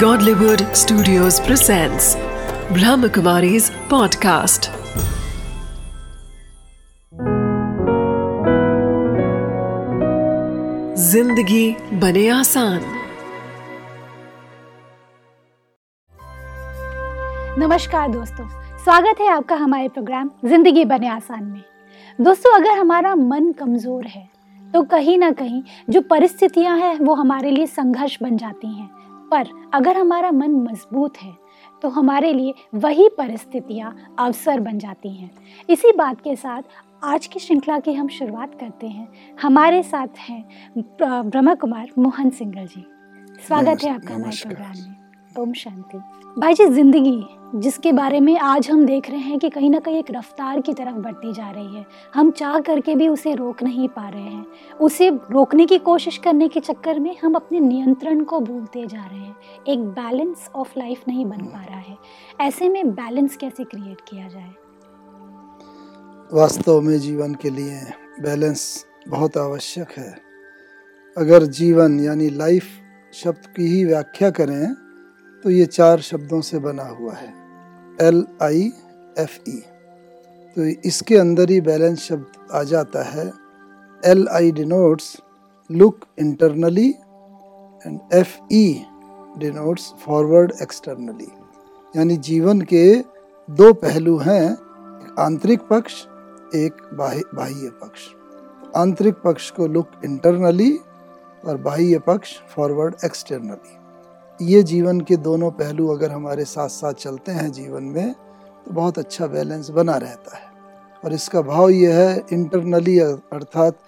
Godlywood Studios presents ब्रह्म Kumaris podcast. जिंदगी बने आसान। नमस्कार दोस्तों, स्वागत है आपका हमारे प्रोग्राम जिंदगी बने आसान में। दोस्तों, अगर हमारा मन कमजोर है तो कहीं ना कहीं जो परिस्थितियां हैं वो हमारे लिए संघर्ष बन जाती हैं, पर अगर हमारा मन मजबूत है तो हमारे लिए वही परिस्थितियां अवसर बन जाती हैं। इसी बात के साथ आज की श्रृंखला की हम शुरुआत करते हैं। हमारे साथ हैं ब्रह्म कुमार मोहन सिंगल जी। स्वागत है आपका हमारे प्रोग्राम में। ओम शांति। भाई जी, जिंदगी जिसके बारे में आज हम देख रहे हैं कि कहीं ना कहीं एक रफ्तार की तरफ बढ़ती जा रही है, हम चाह करके भी उसे रोक नहीं पा रहे हैं। उसे रोकने की कोशिश करने के चक्कर में हम अपने नियंत्रण को भूलते जा रहे हैं। एक बैलेंस ऑफ लाइफ नहीं बन पा रहा है। ऐसे में बैलेंस कैसे क्रिएट किया जाए? वास्तव में जीवन के लिए बैलेंस बहुत आवश्यक है। अगर जीवन यानी लाइफ शब्द की ही व्याख्या करें तो ये 4 शब्दों से बना हुआ है, LIFE। तो इसके अंदर ही बैलेंस शब्द आ जाता है। LI denotes look internally and FE denotes forward externally। यानी जीवन के 2 पहलू हैं, एक आंतरिक पक्ष, एक बाह्य पक्ष। आंतरिक पक्ष को लुक इंटरनली और बाह्य पक्ष फॉरवर्ड एक्सटर्नली। ये जीवन के दोनों पहलू अगर हमारे साथ साथ चलते हैं जीवन में तो बहुत अच्छा बैलेंस बना रहता है। और इसका भाव यह है, इंटरनली अर्थात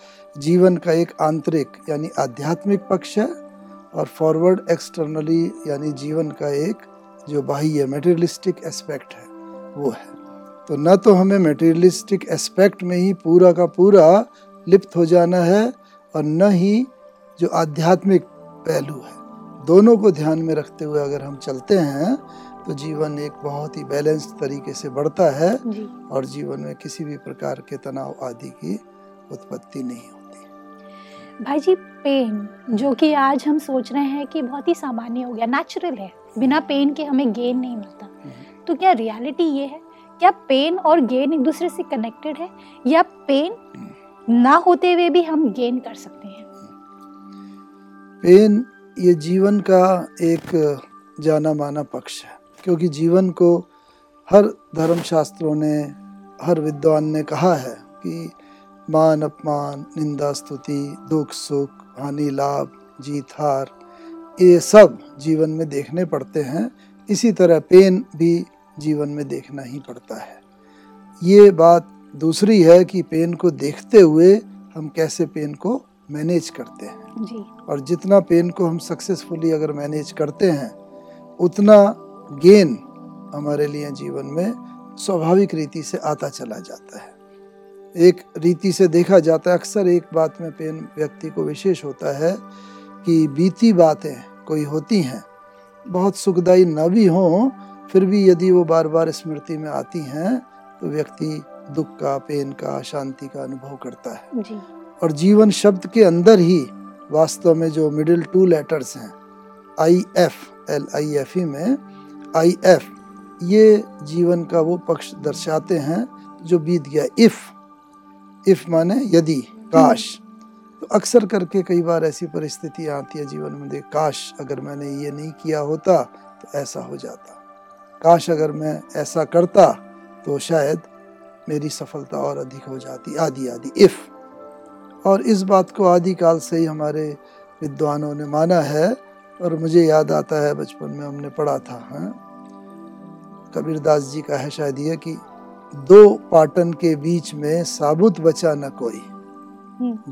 जीवन का एक आंतरिक यानी आध्यात्मिक पक्ष है और फॉरवर्ड एक्सटर्नली यानी जीवन का एक जो बाह्य मटेरियलिस्टिक एस्पेक्ट है वो है। तो न तो हमें मटेरियलिस्टिक एस्पेक्ट में ही पूरा का पूरा लिप्त हो जाना है और न ही जो आध्यात्मिक पहलू है, दोनों को ध्यान में रखते हुए अगर हम चलते हैं तो जीवन एक बहुत ही बैलेंस्ड तरीके से बढ़ता है और जीवन में किसी भी प्रकार के तनाव आदि की उत्पत्ति नहीं होती। भाई जी, पेन जो कि आज हम सोच रहे हैं कि बहुत ही सामान्य हो गया, नेचुरल है, बिना पेन के हमें गेन नहीं मिलता, तो क्या रियलिटी ये है? क्या पेन और गेन एक दूसरे से कनेक्टेड है या पेन ना होते हुए भी हम गेन कर सकते हैं? पेन ये जीवन का एक जाना माना पक्ष है, क्योंकि जीवन को हर धर्मशास्त्रों ने, हर विद्वान ने कहा है कि मान अपमान, निंदा स्तुति, दुख सुख, हानि लाभ, जीत हार, ये सब जीवन में देखने पड़ते हैं। इसी तरह पेन भी जीवन में देखना ही पड़ता है। ये बात दूसरी है कि पेन को देखते हुए हम कैसे पेन को मैनेज करते हैं जी। और जितना पेन को हम सक्सेसफुली अगर मैनेज करते हैं उतना गेन हमारे लिए जीवन में स्वाभाविक रीति से आता चला जाता है। एक रीति से देखा जाता है, अक्सर एक बात में पेन व्यक्ति को विशेष होता है कि बीती बातें कोई होती हैं, बहुत सुखदायी न भी हों, फिर भी यदि वो बार बार स्मृति में आती हैं तो व्यक्ति दुख का, पेन का, शांति का अनुभव करता है जी। और जीवन शब्द के अंदर ही वास्तव में जो मिडिल 2 लेटर्स हैं, IF LIFE में, IF ये जीवन का वो पक्ष दर्शाते हैं जो बीत गया। इफ माने यदि, काश। तो अक्सर करके कई बार ऐसी परिस्थितियाँ आती है जीवन में, देख काश अगर मैंने ये नहीं किया होता तो ऐसा हो जाता, काश अगर मैं ऐसा करता तो शायद मेरी सफलता और अधिक हो जाती, आदि आदि। इफ़, और इस बात को आदिकाल से ही हमारे विद्वानों ने माना है। और मुझे याद आता है बचपन में हमने पढ़ा था, कबीरदास जी का है शायद ये, कि 2 पाटन के बीच में साबुत बचा न कोई,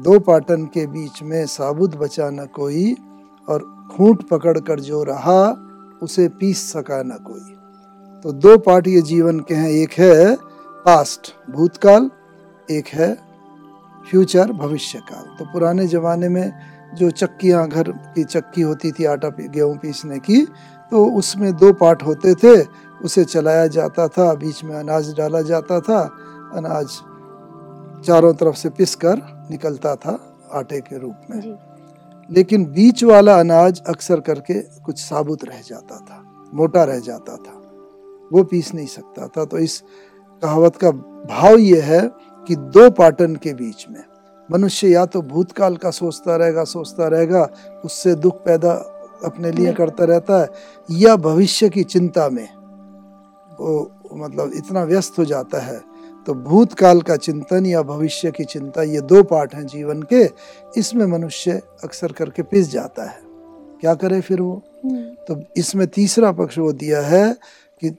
2 पाटन के बीच में साबुत बचा न कोई, और खूंट पकड़ कर जो रहा उसे पीस सका न कोई। तो 2 पार्ट ये जीवन के हैं, एक है पास्ट भूतकाल, एक है फ्यूचर भविष्य काल। तो पुराने ज़माने में जो चक्कियाँ, घर की चक्की होती थी आटा गेहूँ पीसने की, तो उसमें 2 पार्ट होते थे, उसे चलाया जाता था, बीच में अनाज डाला जाता था, अनाज चारों तरफ से पिसकर निकलता था आटे के रूप में। लेकिन बीच वाला अनाज अक्सर करके कुछ साबुत रह जाता था, मोटा रह जाता था, वो पीस नहीं सकता था। तो इस कहावत का भाव ये है कि दो पाटन के बीच में मनुष्य या तो भूतकाल का सोचता रहेगा, उससे दुख पैदा अपने लिए करता रहता है, या भविष्य की चिंता में वो मतलब इतना व्यस्त हो जाता है। तो भूतकाल का चिंतन या भविष्य की चिंता, ये दो पार्ट हैं जीवन के, इसमें मनुष्य अक्सर करके पिस जाता है। क्या करे फिर वो? तो इसमें तीसरा पक्ष वो दिया है कि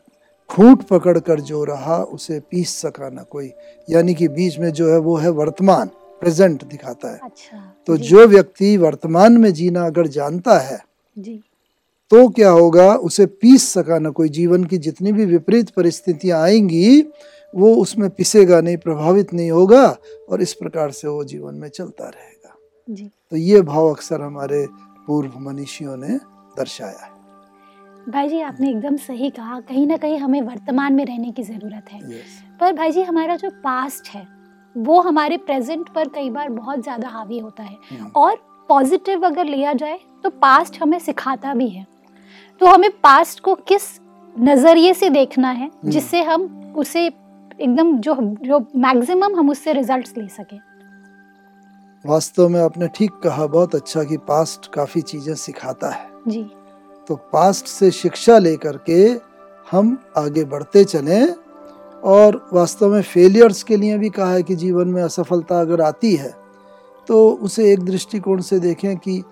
खूंट पकड़ कर जो रहा उसे पीस सका ना कोई, यानी कि बीच में जो है वो है वर्तमान, प्रेजेंट दिखाता है। अच्छा, तो जो व्यक्ति वर्तमान में जीना अगर जानता है जी, तो क्या होगा, उसे पीस सका ना कोई। जीवन की जितनी भी विपरीत परिस्थितियां आएंगी वो उसमें पिसेगा नहीं, प्रभावित नहीं होगा, और इस प्रकार से वो जीवन में चलता रहेगा जी। तो ये भाव अक्सर हमारे पूर्व मनीषियों ने दर्शाया है। भाई जी आपने एकदम सही कहा, कहीं ना कहीं हमें वर्तमान में रहने की ज़रूरत है। पर भाई जी हमारा जो पास्ट है वो हमारे प्रेजेंट पर कई बार बहुत ज़्यादा हावी होता है, और पॉजिटिव अगर लिया जाए तो पास्ट हमें सिखाता भी है। तो हमें पास्ट को किस नज़रिए से देखना है जिससे हम उसे एकदम जो मैक्सिमम हम उससे रिजल्ट्स ले सकें। वास्तव में आपने ठीक कहा, बहुत अच्छा, कि पास्ट काफ़ी चीज़ें सिखाता है जी। तो पास्ट से शिक्षा लेकर के हम आगे बढ़ते चलें। और वास्तव में फेलियर्स के लिए भी कहा है कि जीवन में असफलता अगर आती है तो उसे एक दृष्टिकोण से देखें कि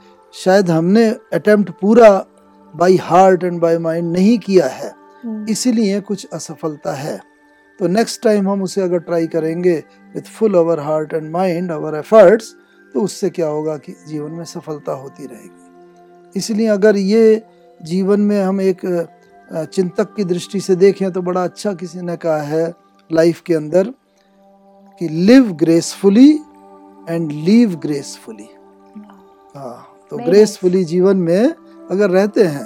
शायद हमने अटेम्प्ट पूरा by heart and by mind नहीं किया है, इसीलिए कुछ असफलता है। तो नेक्स्ट टाइम हम उसे अगर ट्राई करेंगे with full our heart and mind our efforts, तो उससे क्या होगा कि जीवन में सफलता होती रहेगी। इसलिए अगर ये जीवन में हम एक चिंतक की दृष्टि से देखें तो बड़ा अच्छा किसी ने कहा है लाइफ के अंदर कि live gracefully and leave gracefully. हाँ, तो ग्रेसफुली जीवन में अगर रहते हैं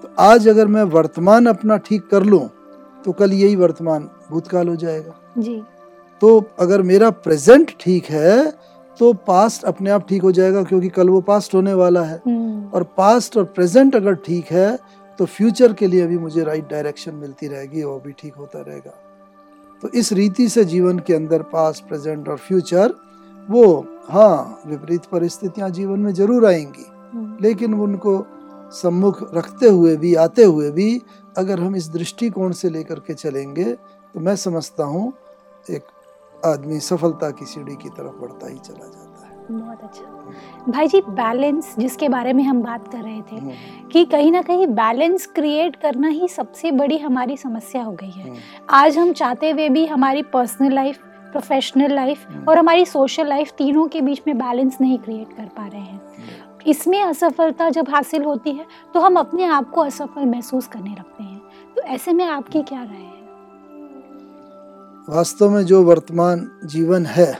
तो आज अगर मैं वर्तमान अपना ठीक कर लूं तो कल यही वर्तमान भूतकाल हो जाएगा जी। तो अगर मेरा प्रेजेंट ठीक है तो पास्ट अपने आप ठीक हो जाएगा, क्योंकि कल वो पास्ट होने वाला है। और पास्ट और प्रेजेंट अगर ठीक है तो फ्यूचर के लिए भी मुझे राइट डायरेक्शन मिलती रहेगी, वो भी ठीक होता रहेगा। तो इस रीति से जीवन के अंदर पास्ट, प्रेजेंट और फ्यूचर, वो हाँ विपरीत परिस्थितियाँ जीवन में जरूर आएंगी, लेकिन उनको सम्मुख रखते हुए भी, आते हुए भी, अगर हम इस दृष्टिकोण से लेकर के चलेंगे तो मैं समझता हूँ एक आदमी सफलता की सीढ़ी की तरफ बढ़ता ही चला जाता है। बहुत अच्छा भाई जी, बैलेंस जिसके बारे में हम बात कर रहे थे कि कहीं ना कहीं बैलेंस क्रिएट करना ही सबसे बड़ी हमारी समस्या हो गई है। आज हम चाहते हुए भी हमारी पर्सनल लाइफ, प्रोफेशनल लाइफ और हमारी सोशल लाइफ, तीनों के बीच में बैलेंस नहीं क्रिएट कर पा रहे हैं। इसमें असफलता जब हासिल होती है तो हम अपने आप को असफल महसूस करने लगते हैं। तो ऐसे में आपकी क्या राय है? वास्तव में जो वर्तमान जीवन है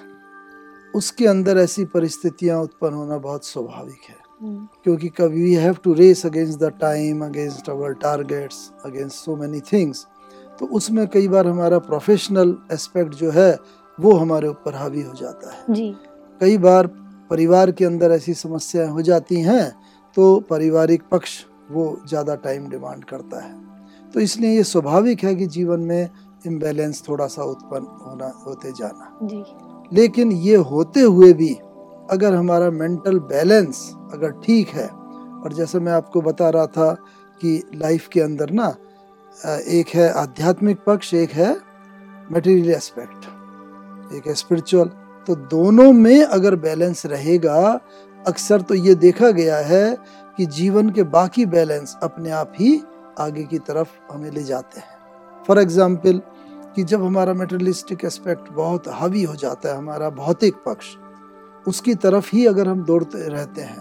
उसके अंदर ऐसी परिस्थितियां उत्पन्न होना बहुत स्वाभाविक है, क्योंकि कभी we have to race against the time, against our targets, against so many things. तो उसमें कई बार हमारा प्रोफेशनल एस्पेक्ट जो है वो हमारे ऊपर हावी हो जाता है जी। कई बार परिवार के अंदर ऐसी समस्याएं हो जाती हैं तो पारिवारिक पक्ष वो ज़्यादा टाइम डिमांड करता है। तो इसलिए ये स्वाभाविक है कि जीवन में इम्बैलेंस थोड़ा सा उत्पन्न होना, होते जाना जी। लेकिन ये होते हुए भी अगर हमारा मेंटल बैलेंस अगर ठीक है, और जैसे मैं आपको बता रहा था कि लाइफ के अंदर ना एक है आध्यात्मिक पक्ष, एक है मटेरियल एस्पेक्ट, एक है स्पिरिचुअल। तो दोनों में अगर बैलेंस रहेगा, अक्सर तो ये देखा गया है कि जीवन के बाकी बैलेंस अपने आप ही आगे की तरफ हमें ले जाते हैं। फॉर एग्जाम्पल कि जब हमारा मटेरियलिस्टिक एस्पेक्ट बहुत हावी हो जाता है, हमारा भौतिक पक्ष, उसकी तरफ ही अगर हम दौड़ते रहते हैं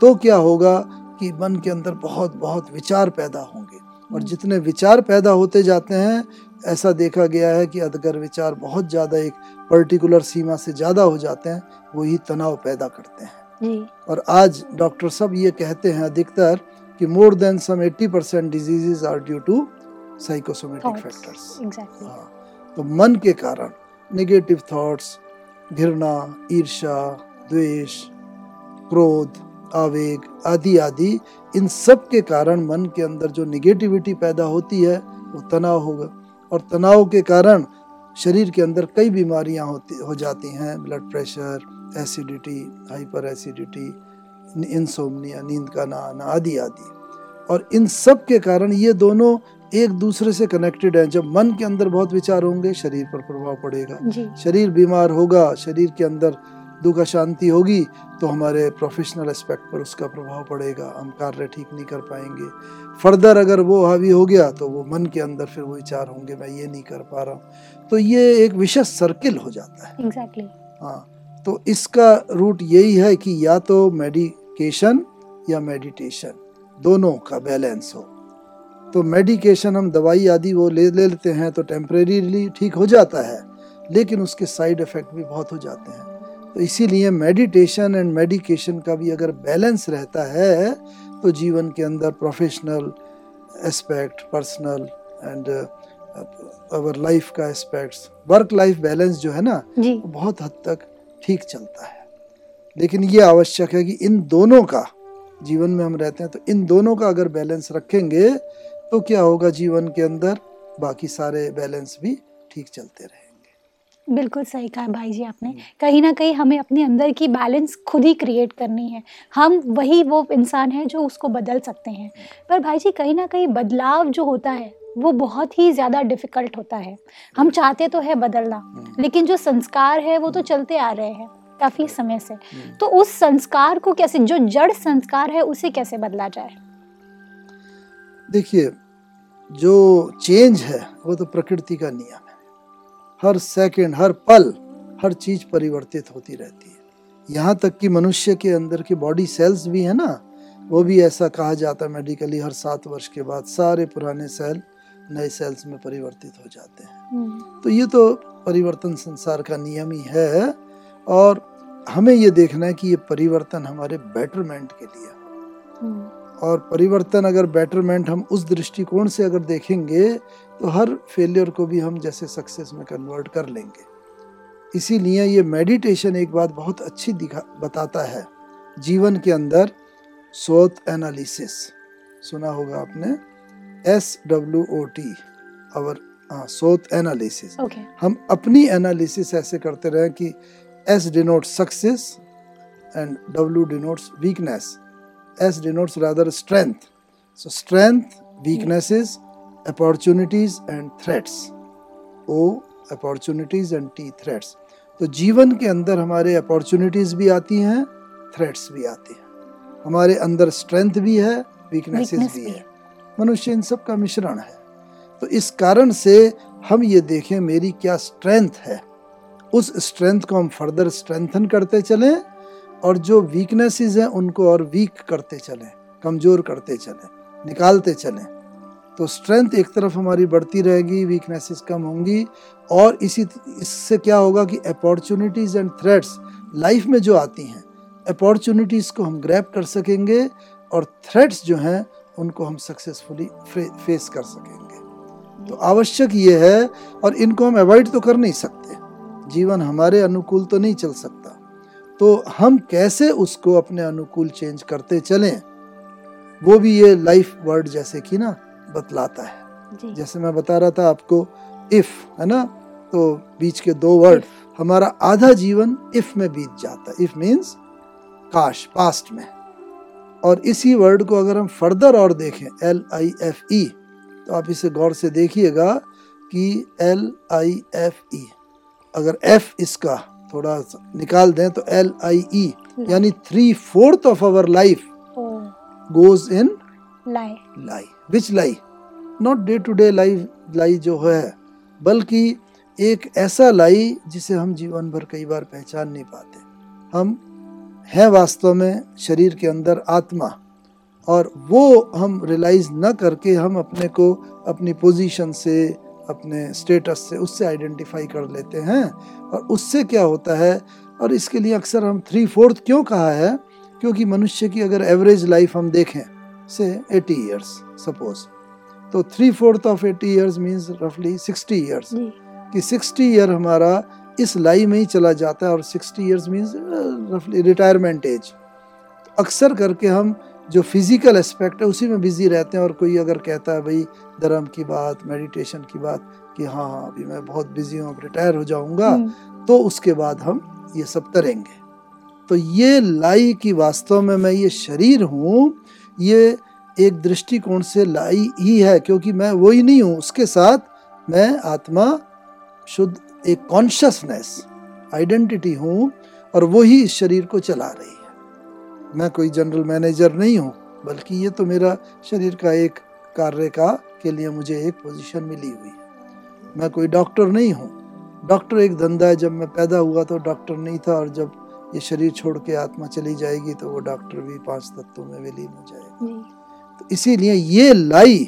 तो क्या होगा कि मन के अंदर बहुत बहुत विचार पैदा होंगे। और जितने विचार पैदा होते जाते हैं, ऐसा देखा गया है कि अगर विचार बहुत ज़्यादा एक पर्टिकुलर सीमा से ज़्यादा हो जाते हैं, वही तनाव पैदा करते हैं जी। और आज डॉक्टर सब ये कहते हैं अधिकतर कि more than some 80% diseases are due to psychosomatic factors. हाँ, तो मन के कारण नेगेटिव थॉट्स, घृणा, ईर्ष्या, द्वेष, क्रोध, आवेग आदि आदि, इन सब के कारण मन के अंदर जो निगेटिविटी पैदा होती है वो तनाव होगा, और तनाव के कारण शरीर के अंदर कई बीमारियां हो जाती हैं, blood pressure, acidity, hyper acidity, insomnia, नींद का ना आना आदि आदि। और इन सब के कारण ये दोनों एक दूसरे से कनेक्टेड हैं। जब मन के अंदर बहुत विचार होंगे शरीर पर प्रभाव पड़ेगा, शरीर बीमार होगा, शरीर के अंदर दुख अशांति होगी तो हमारे प्रोफेशनल एस्पेक्ट पर उसका प्रभाव पड़ेगा, हम कार्य ठीक नहीं कर पाएंगे। फर्दर अगर वो हावी हो गया तो वो मन के अंदर फिर वो विचार होंगे मैं ये नहीं कर पा रहा हूँ, तो ये एक विशेष सर्किल हो जाता है। Exactly. हाँ, तो इसका रूट यही है कि या तो मेडिकेशन या मेडिटेशन, दोनों का बैलेंस हो। तो मेडिकेशन हम दवाई आदि वो ले लेते हैं तो टेम्परेरीली ठीक हो जाता है, लेकिन उसके साइड इफ़ेक्ट भी बहुत हो जाते हैं। तो इसीलिए मेडिटेशन एंड मेडिकेशन का भी अगर बैलेंस रहता है तो जीवन के अंदर professional aspect, personal and our life का एस्पेक्ट्स, वर्क लाइफ बैलेंस जो है ना बहुत हद तक ठीक चलता है। लेकिन ये आवश्यक है कि इन दोनों का, जीवन में हम रहते हैं तो इन दोनों का अगर बैलेंस रखेंगे तो क्या होगा, जीवन के अंदर बाकी सारे बैलेंस भी ठीक चलते रहेंगे। बिल्कुल सही कहा भाई जी आपने, कहीं ना कहीं हमें अपने अंदर की बैलेंस खुद ही क्रिएट करनी है। हम वही वो इंसान हैं जो उसको बदल सकते हैं, पर भाई जी कहीं ना कहीं बदलाव जो होता है वो बहुत ही ज़्यादा डिफ़िकल्ट होता है। हम चाहते तो है बदलना, लेकिन जो संस्कार है वो तो चलते आ रहे हैं काफ़ी समय से, तो उस संस्कार को कैसे, जो जड़ संस्कार है उसे कैसे बदला जाए? देखिए, जो चेंज है वो तो प्रकृति का नियम, हर सेकंड, हर पल, हर चीज़ परिवर्तित होती रहती है। यहाँ तक कि मनुष्य के अंदर के बॉडी सेल्स भी है ना, वो भी ऐसा कहा जाता है मेडिकली, हर 7 वर्ष के बाद सारे पुराने सेल नए सेल्स में परिवर्तित हो जाते हैं। तो ये तो परिवर्तन संसार का नियम ही है, और हमें ये देखना है कि ये परिवर्तन हमारे बेटरमेंट के लिए, और परिवर्तन अगर बेटरमेंट हम उस दृष्टिकोण से अगर देखेंगे तो हर फेलियर को भी हम जैसे सक्सेस में कन्वर्ट कर लेंगे। इसीलिए ये मेडिटेशन एक बात बहुत अच्छी बताता है। जीवन के अंदर SWOT एनालिसिस सुना होगा आपने, SWOT, और SWOT एनालिसिस। हम अपनी एनालिसिस ऐसे करते रहें कि S denotes success and W denotes weakness. S denotes rather strength. So strength, weaknesses, opportunities and threats. O opportunities and T threats. तो जीवन के अंदर हमारे opportunities भी आती हैं, threats भी आती हैं, हमारे अंदर strength भी है, weaknesses भी है। मनुष्य इन सब का मिश्रण है। तो इस कारण से हम ये देखें मेरी क्या strength है, उस strength को हम further strengthen करते चलें, और जो वीकनेसेस हैं उनको और वीक करते चलें, कमज़ोर करते चलें, निकालते चलें। तो स्ट्रेंथ एक तरफ हमारी बढ़ती रहेगी, वीकनेसेस कम होंगी, और इससे क्या होगा कि अपॉर्चुनिटीज़ एंड थ्रेट्स लाइफ में जो आती हैं, अपॉर्चुनिटीज़ को हम ग्रैब कर सकेंगे और थ्रेट्स जो हैं उनको हम सक्सेसफुली फेस कर सकेंगे। तो आवश्यक ये है, और इनको हम अवॉइड तो कर नहीं सकते, जीवन हमारे अनुकूल तो नहीं चल सकता, तो हम कैसे उसको अपने अनुकूल चेंज करते चलें, वो भी ये लाइफ वर्ड जैसे कि ना बतलाता है। जैसे मैं बता रहा था आपको इफ़ है ना, तो बीच के 2 वर्ड, हमारा आधा जीवन इफ़ में बीत जाता है। इफ़ मीन्स काश, पास्ट में। और इसी वर्ड को अगर हम फर्दर और देखें, LIFE, तो आप इसे गौर से देखिएगा कि LIFE, अगर F इसका थोड़ा निकाल दें तो LIE, यानी 3/4 of our life goes in lie. Which lie? Not day to day life lie जो है, बल्कि एक ऐसा लाई जिसे हम जीवन भर कई बार पहचान नहीं पाते। हम हैं वास्तव में शरीर के अंदर आत्मा, और वो हम रियलाइज न करके हम अपने को अपनी पोजीशन से, अपने स्टेटस से, उससे आइडेंटिफाई कर लेते हैं, और उससे क्या होता है। और इसके लिए अक्सर हम 3/4 क्यों कहा है, क्योंकि मनुष्य की अगर एवरेज लाइफ हम देखें से 80 इयर्स सपोज, तो 3/4 ऑफ 80 इयर्स मींस रफली 60 इयर्स, कि 60 ईयर हमारा इस लाइफ में ही चला जाता है, और 60 इयर्स मींस रफली रिटायरमेंट एज। अक्सर करके हम जो फिज़िकल एस्पेक्ट है उसी में बिज़ी रहते हैं, और कोई अगर कहता है भाई धर्म की बात, मेडिटेशन की बात कि हाँ अभी मैं बहुत बिजी हूँ, अब रिटायर हो जाऊँगा तो उसके बाद हम ये सब करेंगे। तो ये लाई की वास्तव में मैं ये शरीर हूँ, ये एक दृष्टिकोण से लाई ही है, क्योंकि मैं वो ही नहीं हूँ, उसके साथ मैं आत्मा शुद्ध एक कॉन्शसनेस आइडेंटिटी हूँ और वो ही इस शरीर को चला रही है। मैं कोई जनरल मैनेजर नहीं हूँ, बल्कि ये तो मेरा शरीर का एक कार्य का के लिए मुझे एक पोजीशन मिली हुई है। मैं कोई डॉक्टर नहीं हूँ, डॉक्टर एक धंधा है, जब मैं पैदा हुआ तो डॉक्टर नहीं था, और जब ये शरीर छोड़ के आत्मा चली जाएगी तो वो डॉक्टर भी 5 तत्वों में विलीन हो जाएगा। तो इसीलिए ये लाई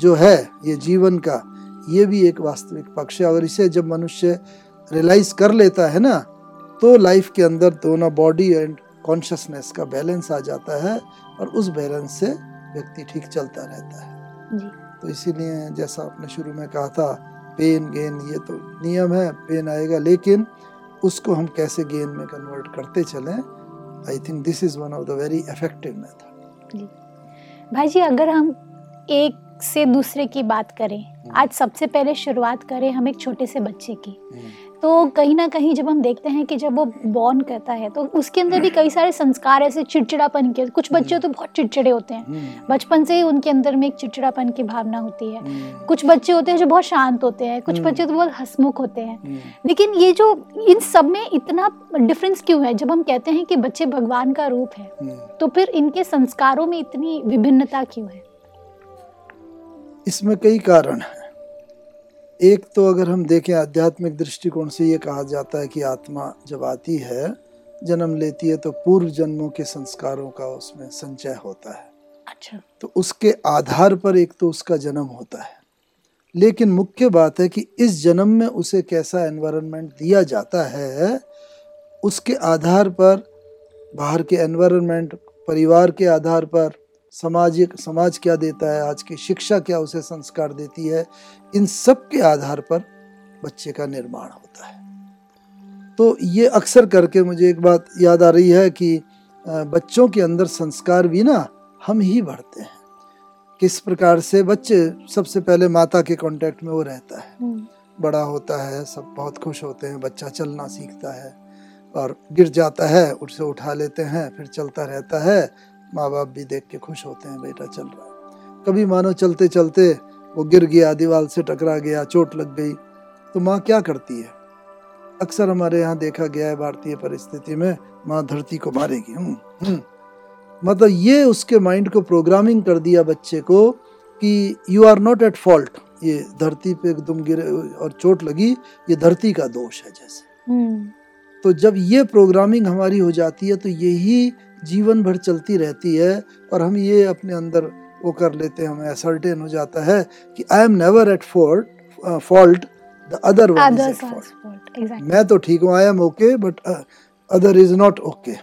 जो है ये जीवन का, ये भी एक वास्तविक पक्ष है, और इसे जब मनुष्य रियलाइज कर लेता है ना तो लाइफ के अंदर दोनों बॉडी एंड कॉन्शसनेस का बैलेंस आ जाता है, और उस बैलेंस से व्यक्ति ठीक चलता रहता है जी। तो इसीलिए जैसा आपने शुरू में कहा था पेन गेन, ये तो नियम है, पेन आएगा, लेकिन उसको हम कैसे गेन में कन्वर्ट करते चलें, I think this is one of the very effective method. भाई जी अगर हम एक से दूसरे की बात करें, आज सबसे पहले शुरुआत करें हम एक छोटे से बच्चे की, तो कहीं ना कहीं जब हम देखते हैं कि जब वो बॉर्न करता है तो उसके अंदर भी कई सारे संस्कार ऐसे चिड़चिड़ापन के, कुछ बच्चे तो बहुत चिड़चिड़े होते हैं, बचपन से ही उनके अंदर में एक चिड़चिड़ापन की भावना होती है, कुछ बच्चे होते हैं जो बहुत शांत होते हैं, कुछ बच्चे तो बहुत हंसमुख होते हैं, लेकिन ये जो इन सब में इतना डिफरेंस क्यों है? जब हम कहते हैं कि बच्चे भगवान का रूप है तो फिर इनके संस्कारों में इतनी विभिन्नता क्यों है? इसमें कई कारण हैं। एक तो अगर हम देखें आध्यात्मिक दृष्टिकोण से ये कहा जाता है कि आत्मा जब आती है, जन्म लेती है, तो पूर्व जन्मों के संस्कारों का उसमें संचय होता है। अच्छा। तो उसके आधार पर एक तो उसका जन्म होता है, लेकिन मुख्य बात है कि इस जन्म में उसे कैसा एनवायरनमेंट दिया जाता है, उसके आधार पर, बाहर के एनवायरनमेंट, परिवार के आधार पर, समाज क्या देता है, आज की शिक्षा क्या उसे संस्कार देती है, इन सब के आधार पर बच्चे का निर्माण होता है। तो ये अक्सर करके मुझे एक बात याद आ रही है कि बच्चों के अंदर संस्कार भी ना हम ही भरते हैं। किस प्रकार से? बच्चे सबसे पहले माता के कांटेक्ट में वो रहता है, बड़ा होता है, सब बहुत खुश होते हैं, बच्चा चलना सीखता है और गिर जाता है, उसे उठा लेते हैं, फिर चलता रहता है, माँ बाप भी देख के खुश होते हैं बेटा चल रहा है। कभी मानो चलते चलते वो गिर गया, दीवार से टकरा गया, चोट लग गई, तो माँ क्या करती है? अक्सर हमारे यहाँ देखा गया है भारतीय परिस्थिति में, माँ धरती को मारेगी। मतलब ये उसके माइंड को प्रोग्रामिंग कर दिया बच्चे को कि you are not at fault, ये धरती पे तुम गिरे और चोट लगी, ये धरती का दोष है जैसे। तो जब ये प्रोग्रामिंग हमारी हो जाती है तो यही जीवन भर चलती रहती है, और हम ये अपने अंदर वो कर लेते हैं, हमें असर्टेन हो जाता है कि I am never at fault, the other one is at fault. मैं तो ठीक हूँ, I am okay, but other is not okay.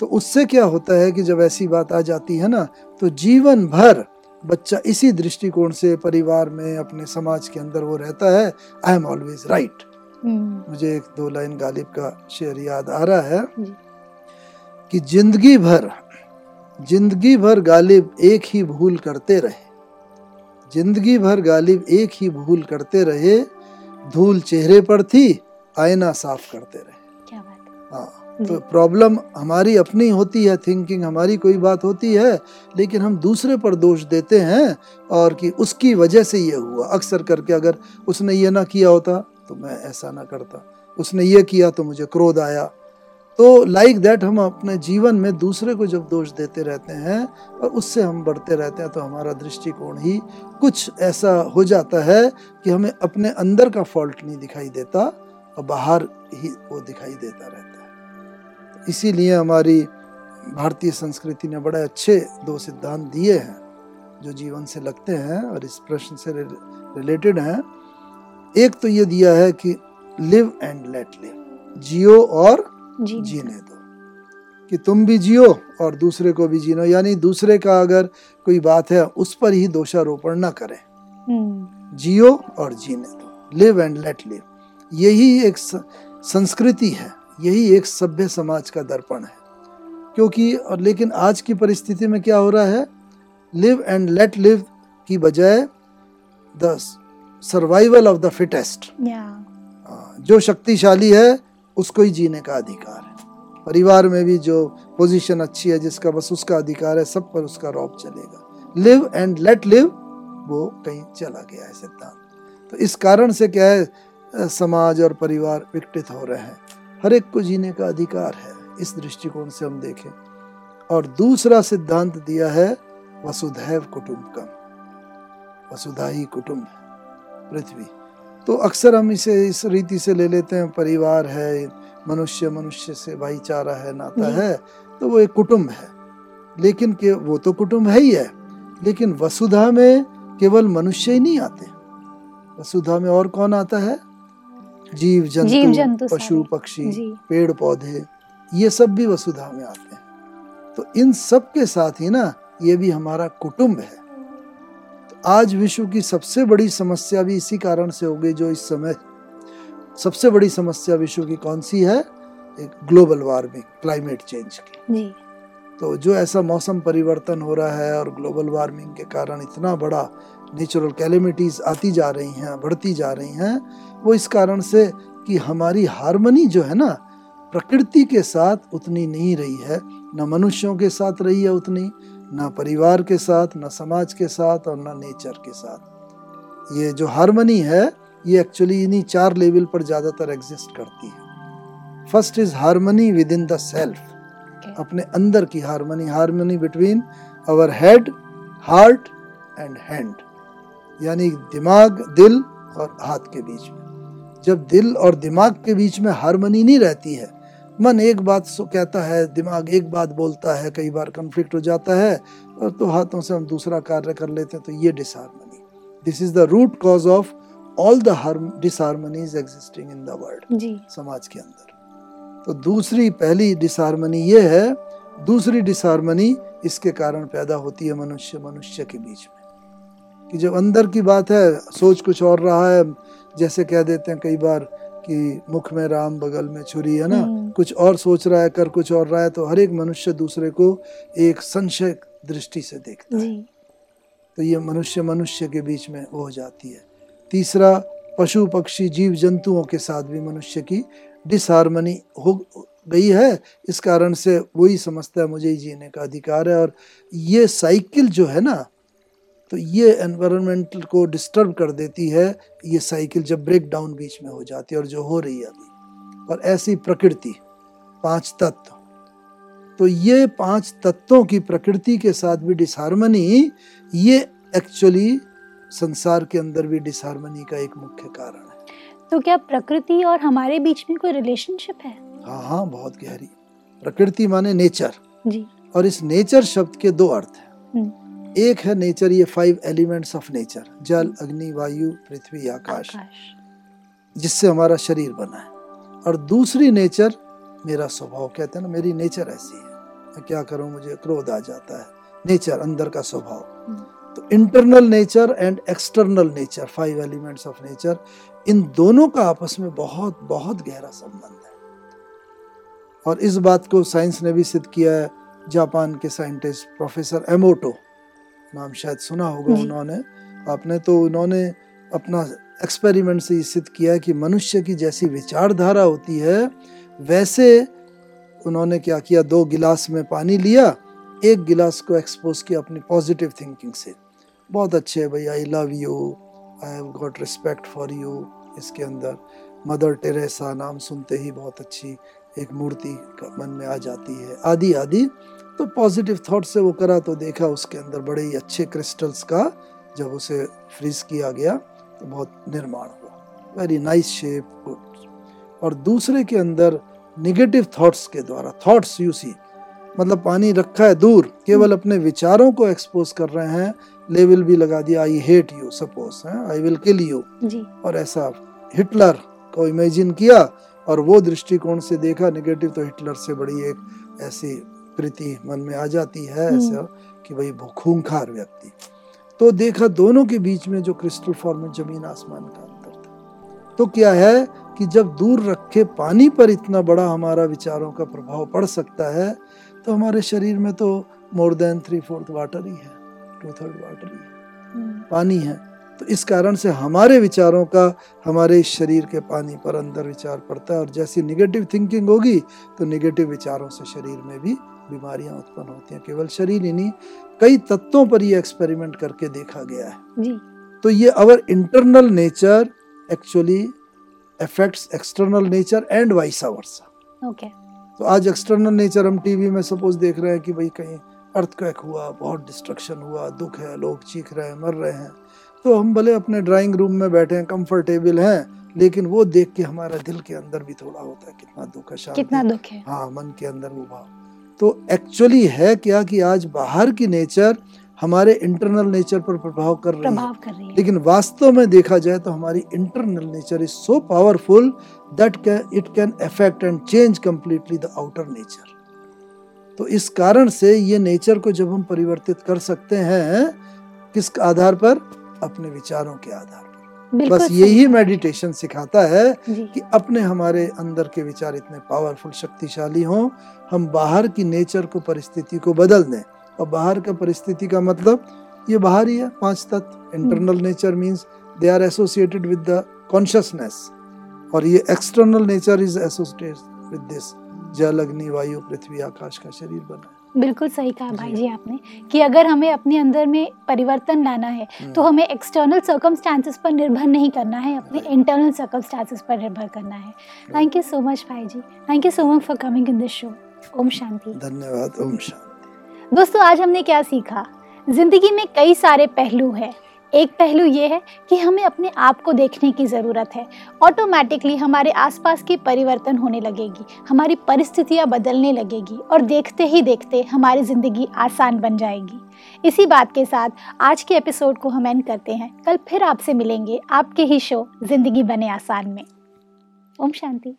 तो उससे क्या होता है कि जब ऐसी बात आ जाती है ना, तो जीवन भर बच्चा इसी दृष्टिकोण से परिवार में, अपने समाज के अंदर वो रहता है, आई एम ऑलवेज राइट। मुझे एक 2 लाइन गालिब का शेर याद आ रहा है कि जिंदगी भर गालिब एक ही भूल करते रहे, जिंदगी भर गालिब एक ही भूल करते रहे, धूल चेहरे पर थी, आईना साफ करते रहे। क्या बात। हाँ, तो प्रॉब्लम हमारी अपनी होती है, थिंकिंग हमारी, कोई बात होती है, लेकिन हम दूसरे पर दोष देते हैं, और कि उसकी वजह से ये हुआ। अक्सर करके अगर उसने ये ना किया होता तो मैं ऐसा ना करता, उसने ये किया तो मुझे क्रोध आया। तो लाइक दैट हम अपने जीवन में दूसरे को जब दोष देते रहते हैं और उससे हम बढ़ते रहते हैं, तो हमारा दृष्टिकोण ही कुछ ऐसा हो जाता है कि हमें अपने अंदर का फॉल्ट नहीं दिखाई देता और बाहर ही वो दिखाई देता रहता है। इसीलिए हमारी भारतीय संस्कृति ने बड़े अच्छे 2 सिद्धांत दिए हैं जो जीवन से लगते हैं और इस प्रश्न से रिलेटेड हैं। एक तो ये दिया है कि लिव एंड लेट लिव, जियो और जीने दो, कि तुम भी जियो और दूसरे को भी जीनो, यानी दूसरे का अगर कोई बात है उस पर ही दोषारोपण ना करें, जियो और जीने दो, लिव एंड लेट लिव। यही एक संस्कृति है, यही एक सभ्य समाज का दर्पण है, क्योंकि लेकिन आज की परिस्थिति में क्या हो रहा है, लिव एंड लेट लिव की बजाय the survival of the fittest, जो शक्तिशाली है उसको ही जीने का अधिकार है। परिवार में भी जो पोजीशन अच्छी है, जिसका बस उसका अधिकार है, सब पर उसका रौब चलेगा। लिव एंड लेट लिव वो कहीं चला गया है सिद्धांत। तो इस कारण से क्या है, समाज और परिवार विकटित हो रहे हैं। हर एक को जीने का अधिकार है, इस दृष्टिकोण से हम देखें। और दूसरा सिद्धांत दिया है वसुधैव कुटुंबकम, वसुधा ही कुटुंब पृथ्वी। तो अक्सर हम इसे इस रीति से ले लेते हैं, परिवार है, मनुष्य मनुष्य से भाईचारा है, नाता है, तो वो एक कुटुंब है। लेकिन के वो तो कुटुंब है ही है, लेकिन वसुधा में केवल मनुष्य ही नहीं आते। वसुधा में और कौन आता है, जीव जंतु, पशु पक्षी, पेड़ पौधे, ये सब भी वसुधा में आते हैं। तो इन सब के साथ ही ना ये भी हमारा कुटुंब है। आज विश्व की सबसे बड़ी समस्या भी इसी कारण से हो गई, जो इस समय सबसे बड़ी समस्या विश्व की कौन सी है, एक ग्लोबल वार्मिंग, क्लाइमेट चेंज की जी। तो जो ऐसा मौसम परिवर्तन हो रहा है और ग्लोबल वार्मिंग के कारण इतना बड़ा नेचुरल कैलेमिटीज आती जा रही हैं, बढ़ती जा रही हैं, वो इस कारण से कि हमारी हार्मनी जो है ना प्रकृति के साथ उतनी नहीं रही है, न मनुष्यों के साथ रही है उतनी, ना परिवार के साथ, ना समाज के साथ, और ना नेचर के साथ। ये जो हार्मनी है ये एक्चुअली इन्हीं चार लेवल पर ज़्यादातर एग्जिस्ट करती है। First is harmony within the self, अपने अंदर की harmony, harmony between our head, heart and hand, यानी दिमाग, दिल और हाथ के बीच में। जब दिल और दिमाग के बीच में हार्मनी नहीं रहती है, मन एक बात कहता है, दिमाग एक बात बोलता है, कई बार कन्फ्लिक्ट हो जाता है, और तो हाथों से हम दूसरा कार्य कर लेते हैं, तो ये disharmony, this is the root cause of all the disharmonies existing in the world, समाज के अंदर। तो दूसरी, पहली डिसहार्मनी ये है, दूसरी डिसहार्मनी इसके कारण पैदा होती है मनुष्य मनुष्य के बीच में, कि जब अंदर की बात है, सोच कुछ और रहा है, जैसे कह देते हैं कई बार कि मुख में राम बगल में छुरी, है ना, कुछ और सोच रहा है, कर कुछ और रहा है, तो हर एक मनुष्य दूसरे को एक संशय दृष्टि से देखता है। तो ये मनुष्य मनुष्य के बीच में वो हो जाती है। तीसरा, पशु पक्षी जीव जंतुओं के साथ भी मनुष्य की डिसहार्मनी हो गई है, इस कारण से वही समझता है मुझे ही जीने का अधिकार है। और ये साइकिल जो है ना, तो ये एनवायरनमेंटल को डिस्टर्ब कर देती है, ये साइकिल जब ब्रेक डाउन बीच में हो जाती है, और जो हो रही है अभी। और ऐसी प्रकृति, पांच तत्व, तो ये पांच तत्वों की प्रकृति के साथ भी डिसहार्मनी, ये एक्चुअली संसार के अंदर भी डिसहार्मनी का एक मुख्य कारण है। तो क्या प्रकृति और हमारे बीच में कोई रिलेशनशिप है? हाँ हाँ, बहुत गहरी। प्रकृति माने नेचर जी, और इस नेचर शब्द के दो अर्थ हैं। एक है नेचर, ये 5 एलिमेंट्स ऑफ नेचर, जल, अग्नि, वायु, पृथ्वी, आकाश, जिससे हमारा शरीर बना है। और दूसरी नेचर, मेरा स्वभाव, कहते हैं ना मेरी नेचर ऐसी है, मैं क्या करूं मुझे क्रोध आ जाता है, नेचर, अंदर का स्वभाव। तो internal nature and external nature, 5 elements of nature, इन दोनों का आपस में बहुत बहुत गहरा संबंध है। और इस बात को साइंस ने भी सिद्ध किया है। जापान के साइंटिस्ट प्रोफेसर एमोटो, नाम शायद सुना होगा उन्होंने, आपने, तो उन्होंने अपना एक्सपेरिमेंट से सिद्ध किया कि मनुष्य की जैसी विचारधारा होती है वैसे, उन्होंने क्या किया, 2 गिलास में पानी लिया, 1 गिलास को एक्सपोज किया अपनी पॉजिटिव थिंकिंग से, बहुत अच्छे भाई, I love you, I have got respect for you. इसके अंदर मदर टेरेसा नाम सुनते ही बहुत अच्छी एक मूर्ति मन में आ जाती है, आदि आदि। तो पॉजिटिव थॉट से वो करा, तो देखा उसके अंदर बड़े ही अच्छे क्रिस्टल्स का, जब उसे फ्रीज किया गया तो बहुत निर्माण हुआ, वेरी नाइस शेप, गुड। और दूसरे के अंदर निगेटिव थॉट्स के द्वारा, थॉट्स यू सी, मतलब पानी रखा है दूर, केवल अपने विचारों को एक्सपोज कर रहे हैं, लेबल भी लगा दिया, I hate you suppose, I will kill you, और ऐसा हिटलर को इमेजिन किया, और वो दृष्टिकोण से देखा निगेटिव, तो हिटलर से बड़ी एक ऐसी कृति मन में आ जाती है, ऐसा कि भाई खूंखार व्यक्ति। तो देखा दोनों के बीच में जो क्रिस्टल फॉर्म में जमीन आसमान का अंतर था। तो क्या है कि जब दूर रखे पानी पर इतना बड़ा हमारा विचारों का प्रभाव पड़ सकता है, तो हमारे शरीर में तो मोर देन 3/4 वाटर ही है, 2/3 वाटर ही है, पानी है। तो इस कारण से हमारे विचारों का हमारे शरीर के पानी पर अंदर विचार पड़ता है, और जैसी निगेटिव थिंकिंग होगी तो निगेटिव विचारों से शरीर में भी बीमारियां उत्पन्न होती हैं। केवल शरीर ही नहीं, कई तत्वों पर ये एक्सपेरिमेंट करके देखा गया है जी। तो ये our internal nature actually affects external nature and vice versa. Okay, तो आज एक्सटर्नल नेचर हम टीवी में सपोज देख रहे हैं कि भाई कहीं अर्थक्वेक हुआ, बहुत डिस्ट्रक्शन हुआ, दुख है, लोग चीख रहे हैं, मर रहे हैं, तो हम भले अपने ड्राइंग रूम में बैठे हैं, कंफर्टेबल हैं, लेकिन वो देख के हमारा दिल के अंदर भी थोड़ा होता है कितना दुख है, कितना दुख है, हाँ, मन के अंदर वो भाव। तो एक्चुअली है क्या कि आज बाहर की नेचर हमारे इंटरनल नेचर पर प्रभाव कर रही है। लेकिन वास्तव में देखा जाए तो हमारी internal nature is so powerful that it can affect and change completely the outer nature. तो इस कारण से ये नेचर को जब हम परिवर्तित कर सकते हैं, किस आधार पर? अपने विचारों के आधार पर। बस यही मेडिटेशन सिखाता है कि अपने हमारे अंदर के विचार इतने पावरफुल, शक्तिशाली हों, हम बाहर की नेचर को, परिस्थिति को बदल दें। और बाहर का परिस्थिति का मतलब ये बाहर ही है, 5 तत्व। Internal nature means they are associated with the consciousness, और ये external nature is associated with this, जल, अग्नि, वायु, पृथ्वी, आकाश का शरीर बना। बिल्कुल सही कहा भाई जी आपने कि अगर हमें अपने अंदर में परिवर्तन लाना है तो हमें एक्सटर्नल सर्कमस्टांसेस पर निर्भर नहीं करना है, अपने इंटरनल सर्कमस्टांसेस पर निर्भर करना है। थैंक यू सो मच भाई जी, thank you so much for coming in this show. Om Shanti. धन्यवाद। ओम शांति। दोस्तों, आज हमने क्या सीखा? जिंदगी में कई सारे पहलू हैं। एक पहलू ये है कि हमें अपने आप को देखने की ज़रूरत है। ऑटोमेटिकली हमारे आसपास की परिवर्तन होने लगेगी, हमारी परिस्थितियाँ बदलने लगेगी, और देखते ही देखते हमारी ज़िंदगी आसान बन जाएगी। इसी बात के साथ आज के एपिसोड को हम एंड करते हैं। कल फिर आपसे मिलेंगे आपके ही शो जिंदगी बने आसान में। ओम शांति।